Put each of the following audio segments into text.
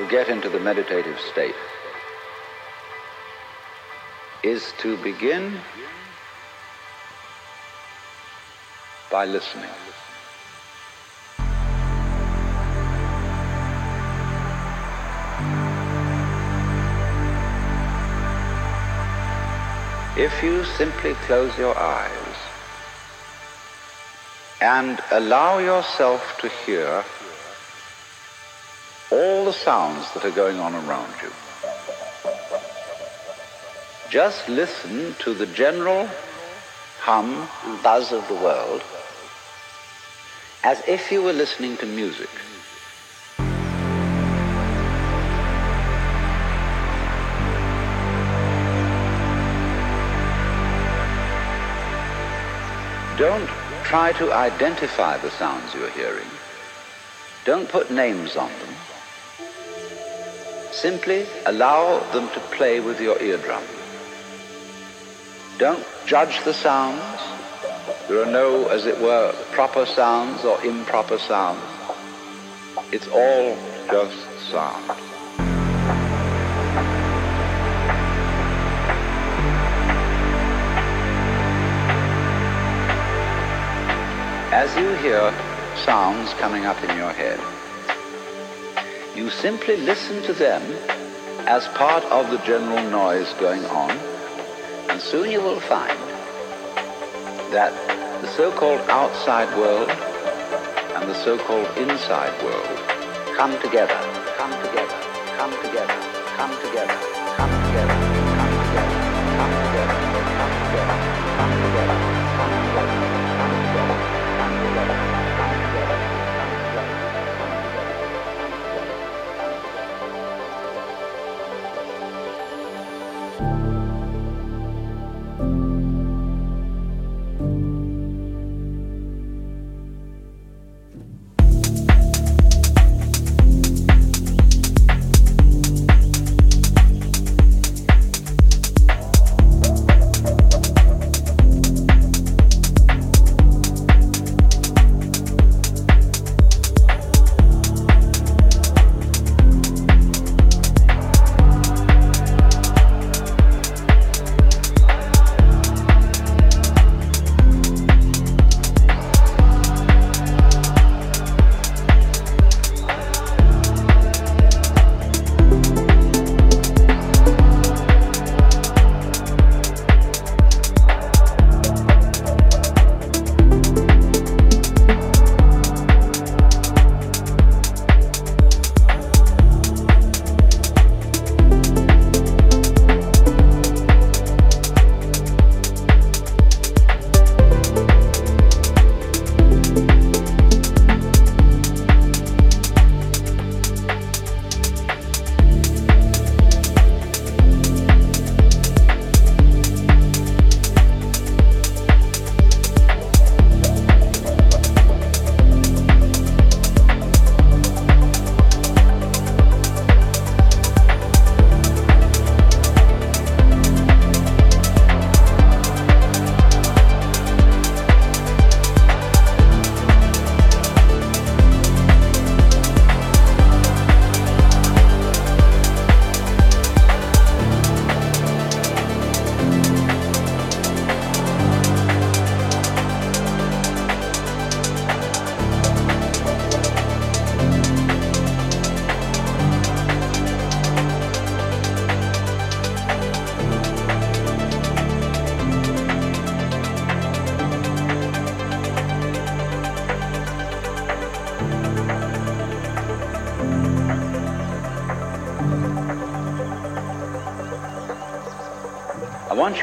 to get into the meditative state is to begin by listening. If you simply close your eyes and allow yourself to hear all the sounds that are going on around you, just listen to the general hum and buzz of the world as if you were listening to music. Don't try to identify the sounds you're hearing. Don't put names on them. Simply allow them to play with your eardrum. Don't judge the sounds. There are no, as it were, proper sounds or improper sounds. It's all just sound. As you hear sounds coming up in your head, you simply listen to them as part of the general noise going on, and soon you will find that the so-called outside world and the so-called inside world come together, come together, come together, come together, come together, come together, come together, come together, come together, come together, come together, come together, come together, come together. I want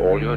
All you're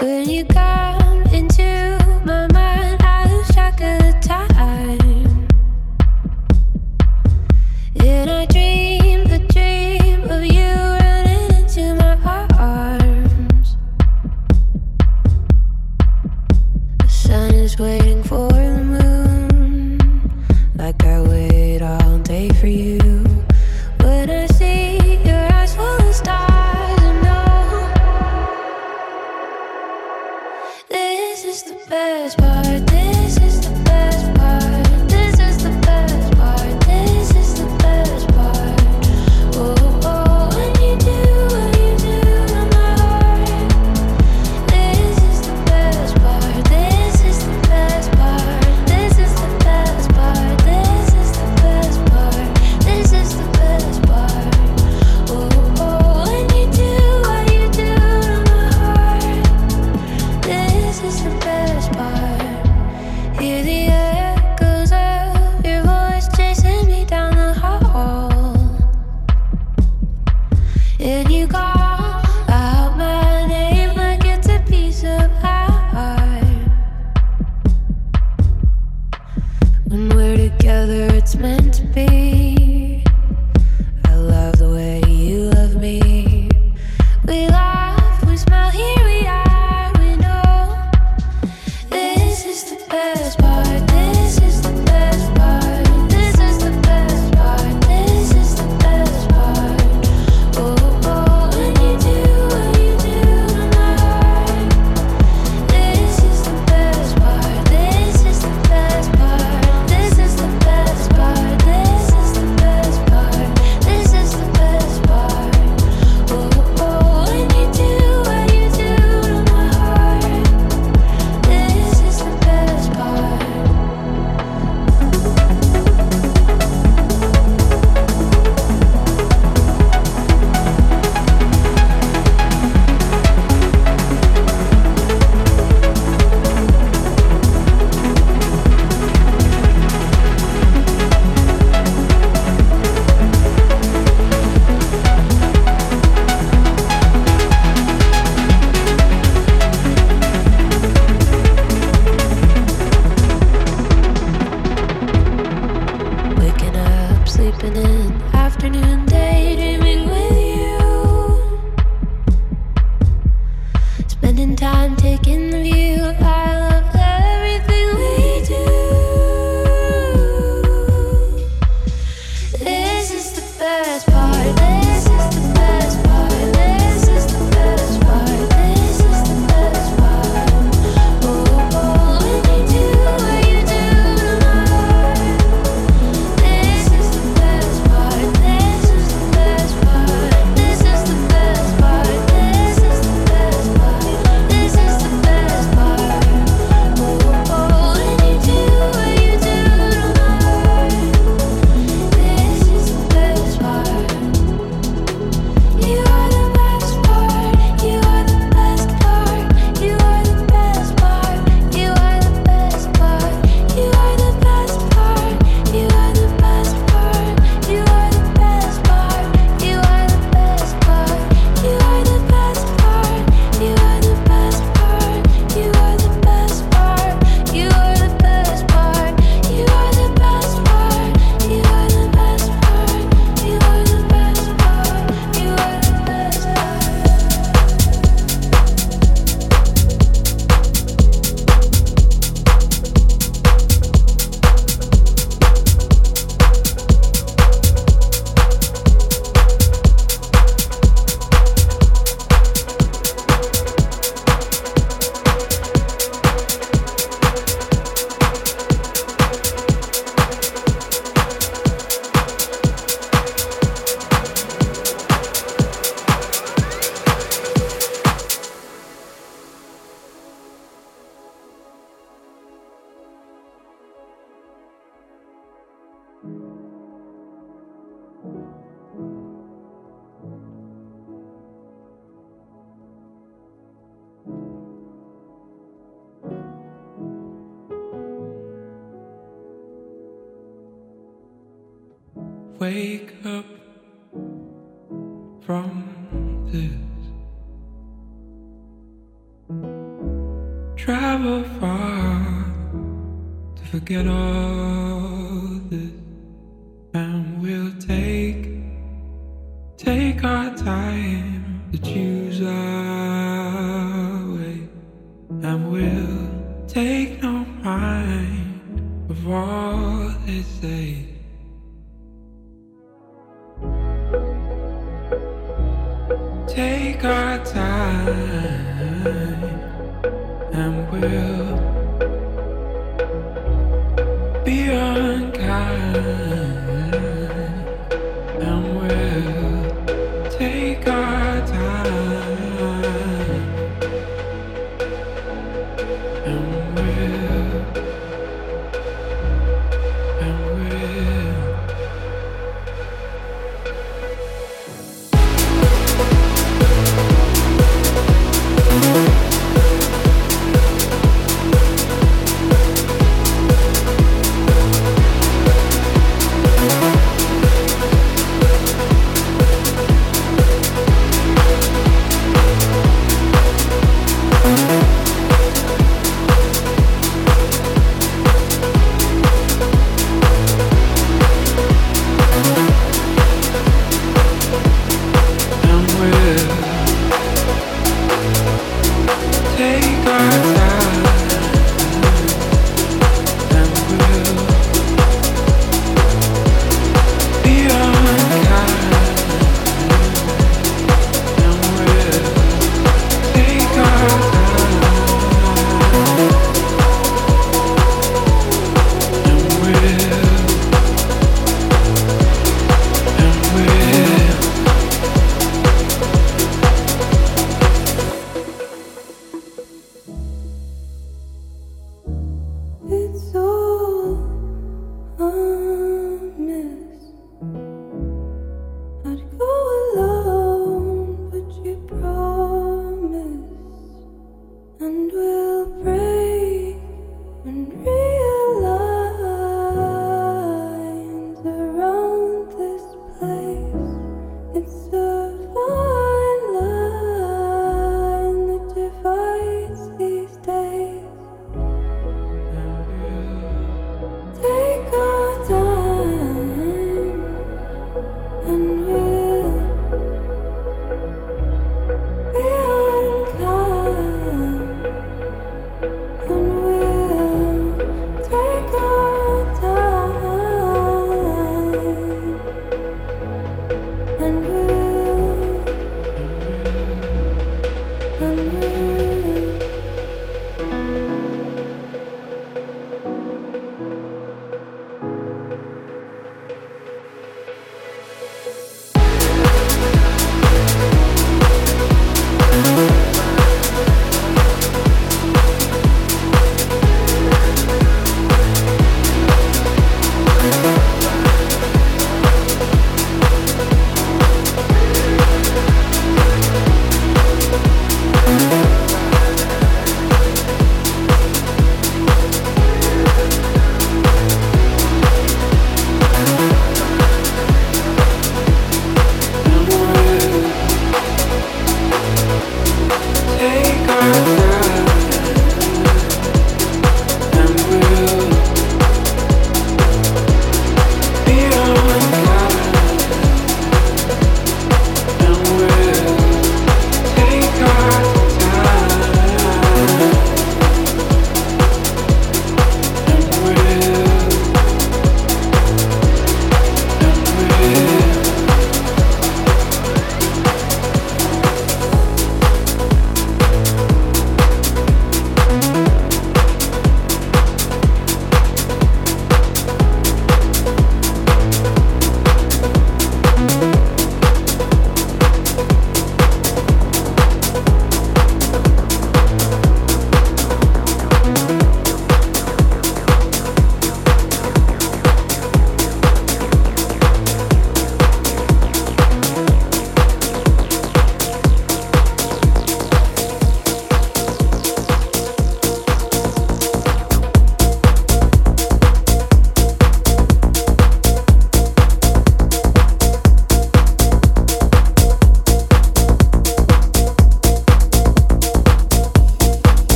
When you come into my mind, I lose track of time. And I dream the dream of you running into my arms. The sun is waiting for the moon, like I wait all day for you. When I see your eyes full of stars, this is the best part, this is the best part, this is the best part, this is the best part. Oh, oh, when you do what you do to my heart. This is the best part, this is the best part, this is the best part, this is the best part, this is the best part. Oh, oh, when you do what you do to my heart. This is the best part. Hear the echoes of your voice chasing me down the hall. And you call out my name like it's a piece of art. When we're together, it's meant to be. I love the way you love me. We laugh, we smile, here we are, we know. This is the best part, this is the best part, this is the best part, this is the best part. Oh, oh, when you do what you do to my heart. This is the best part, this is the best part, this is the best part, this is the best part, this is the best part. Oh, oh, when you do what you do to my heart. This is the best part. Waking up, sleeping in, afternoon daydreaming with you. Spending time taking the view. I love everything we do. This is the best part. This is the best part. This is the best part. This is the best part. Oh, oh, when you do what you do to my heart. This is the best part, this is the best part, this is the best part, this is the best part, this is the best part. Oh, oh, when you do what you do to my heart. This is the best part. You are the best part, you are the best part, you are the best part, you are the best part, you are the best part, you are the best part, you are the best part, you are the best part, you are the best part, you are the best part, you are the best part, you are the best part, you are the best part, you are the best part, you are the best part, you are the best part. Wake up from this. travel far to forget all this, and we'll take our time to choose our way, and we'll take no mind of all they say. Take our time, and we'll be unkind, and we'll take our time, and we'll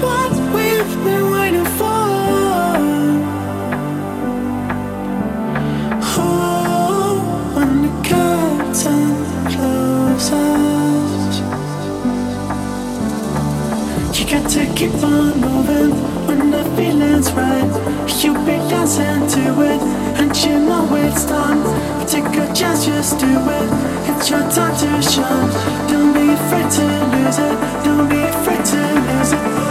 What we've been waiting for. do it, and you know it's time. Take a chance, just do it. It's your time to shine. Don't be afraid to lose it. Don't be afraid to lose it.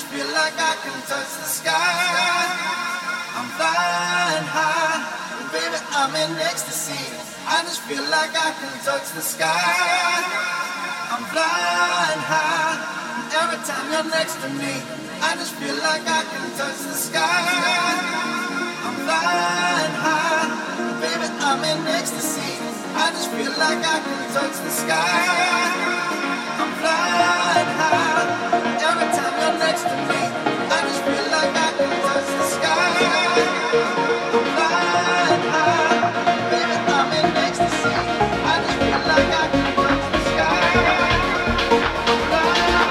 just feel like I can touch the sky. I'm flying high, and baby, I'm in ecstasy. I just feel like I can touch the sky. I'm flying high, and every time you're next to me, I just feel like I can touch the sky. I'm flying high, and baby, I'm in ecstasy. I just feel like I can touch the sky. I'm flying high, every time you're next to me, I just feel like I can touch the sky. I'm flying high, baby, I'm in ecstasy. I just feel like I can touch the sky. I'm flying high.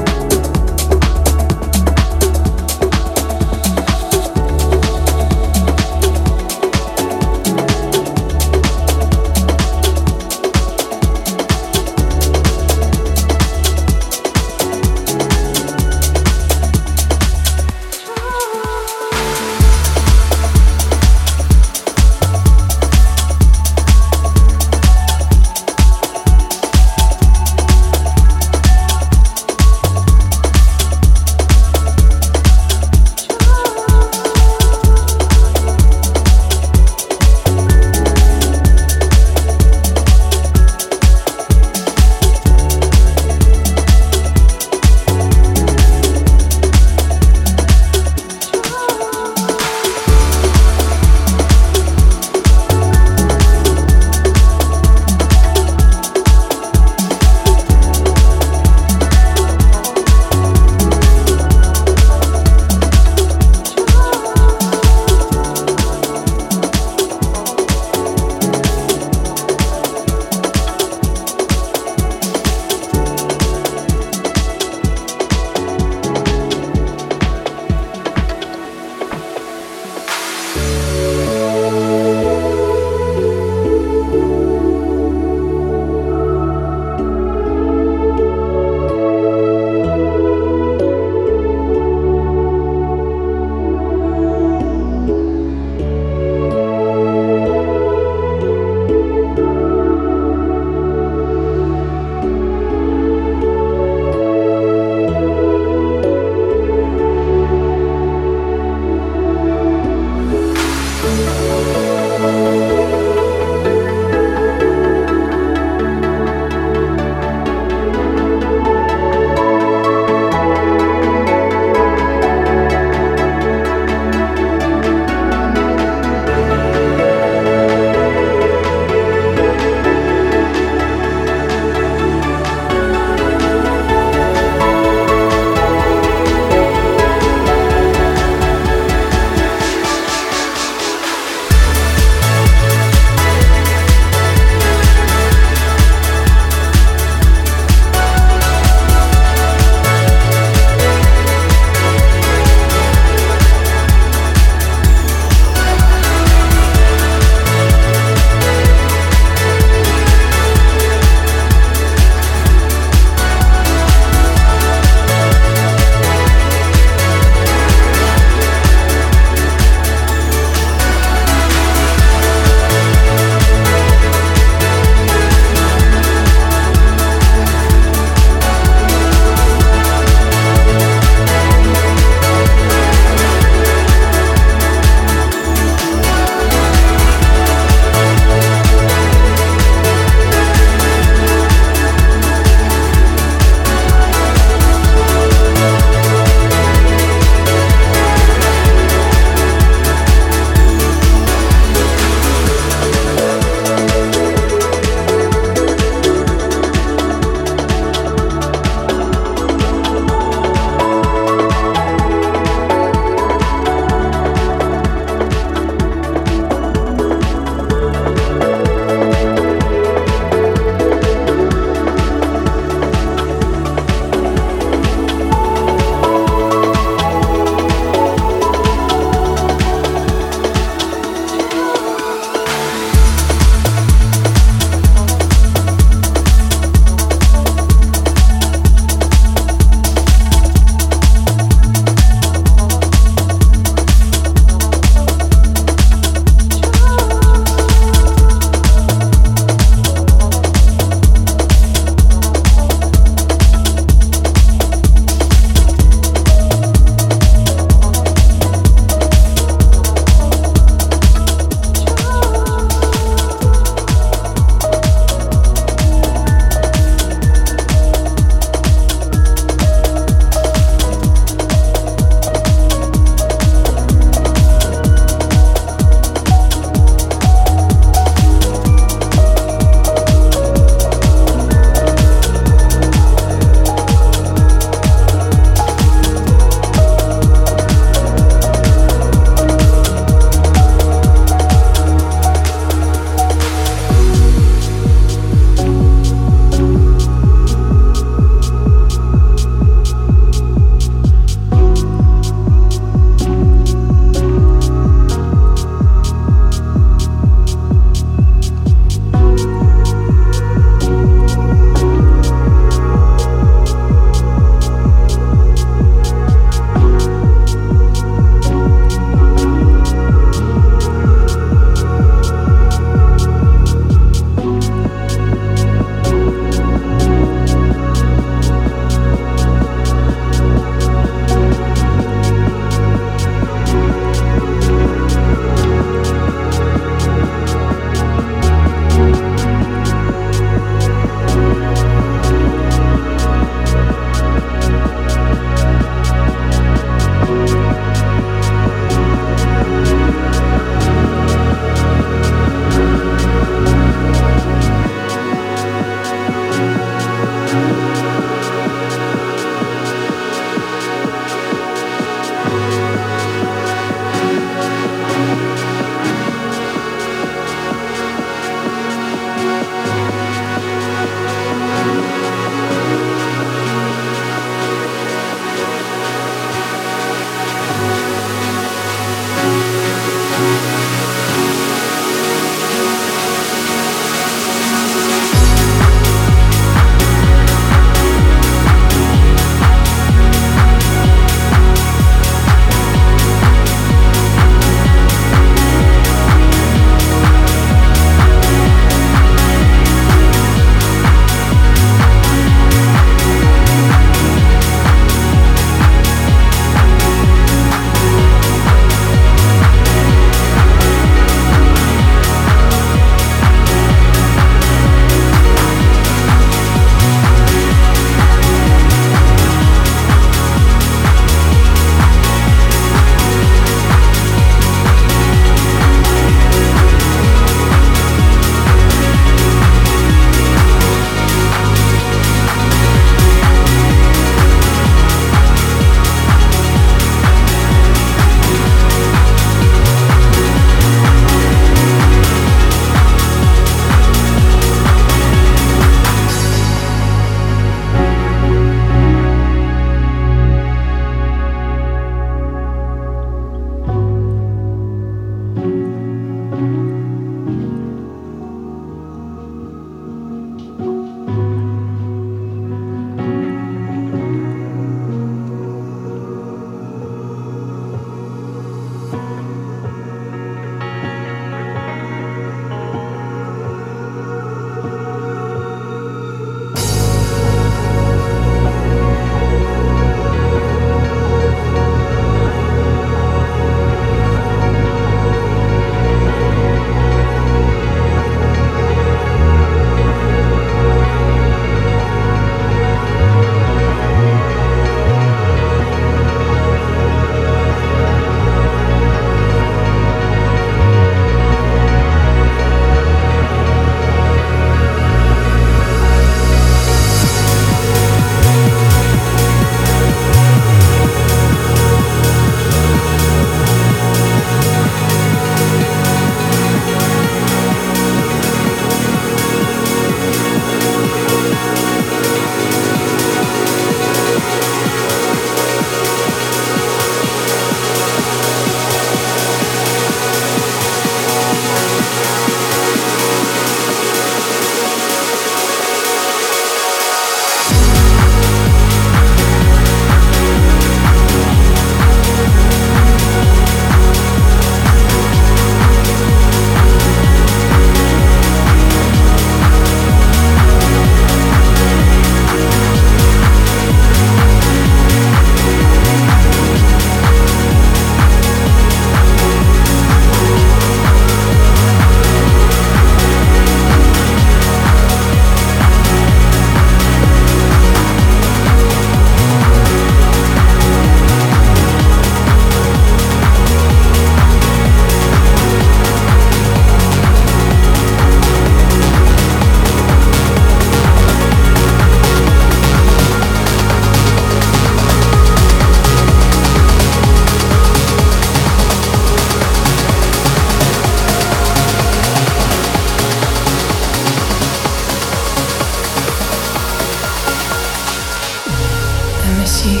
miss you.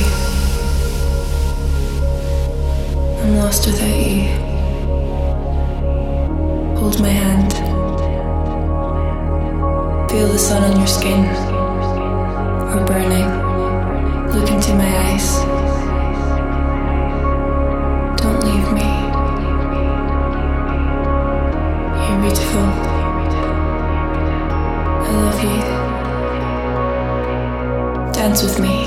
I'm lost without you. Hold my hand. Feel the sun on your skin. We're burning. Look into my eyes. Don't leave me. You're beautiful. I love you. Dance with me.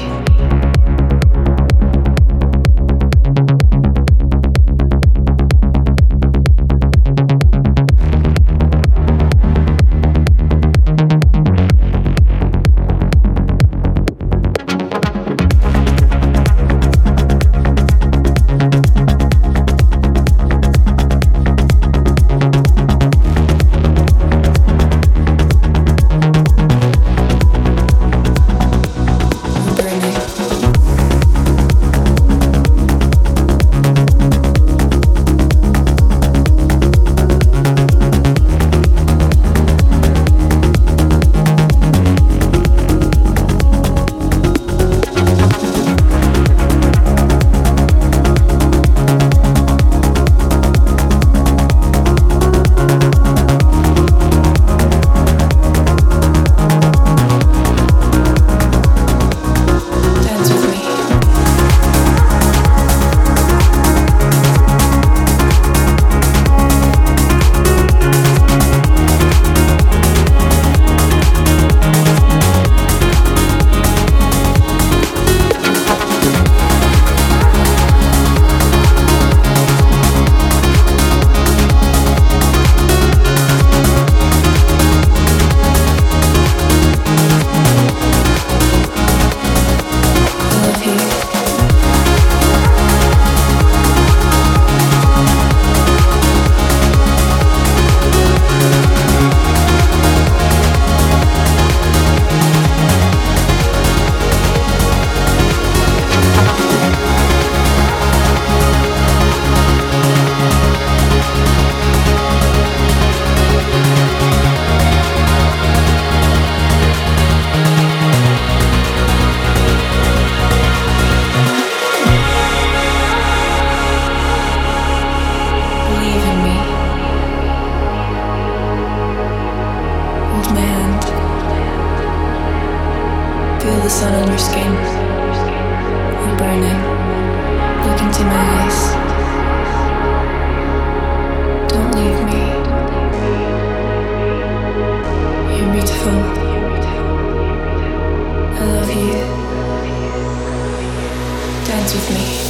The sun on your skin. We're burning. Look into my eyes. Don't leave me. You're beautiful. I love you. Dance with me.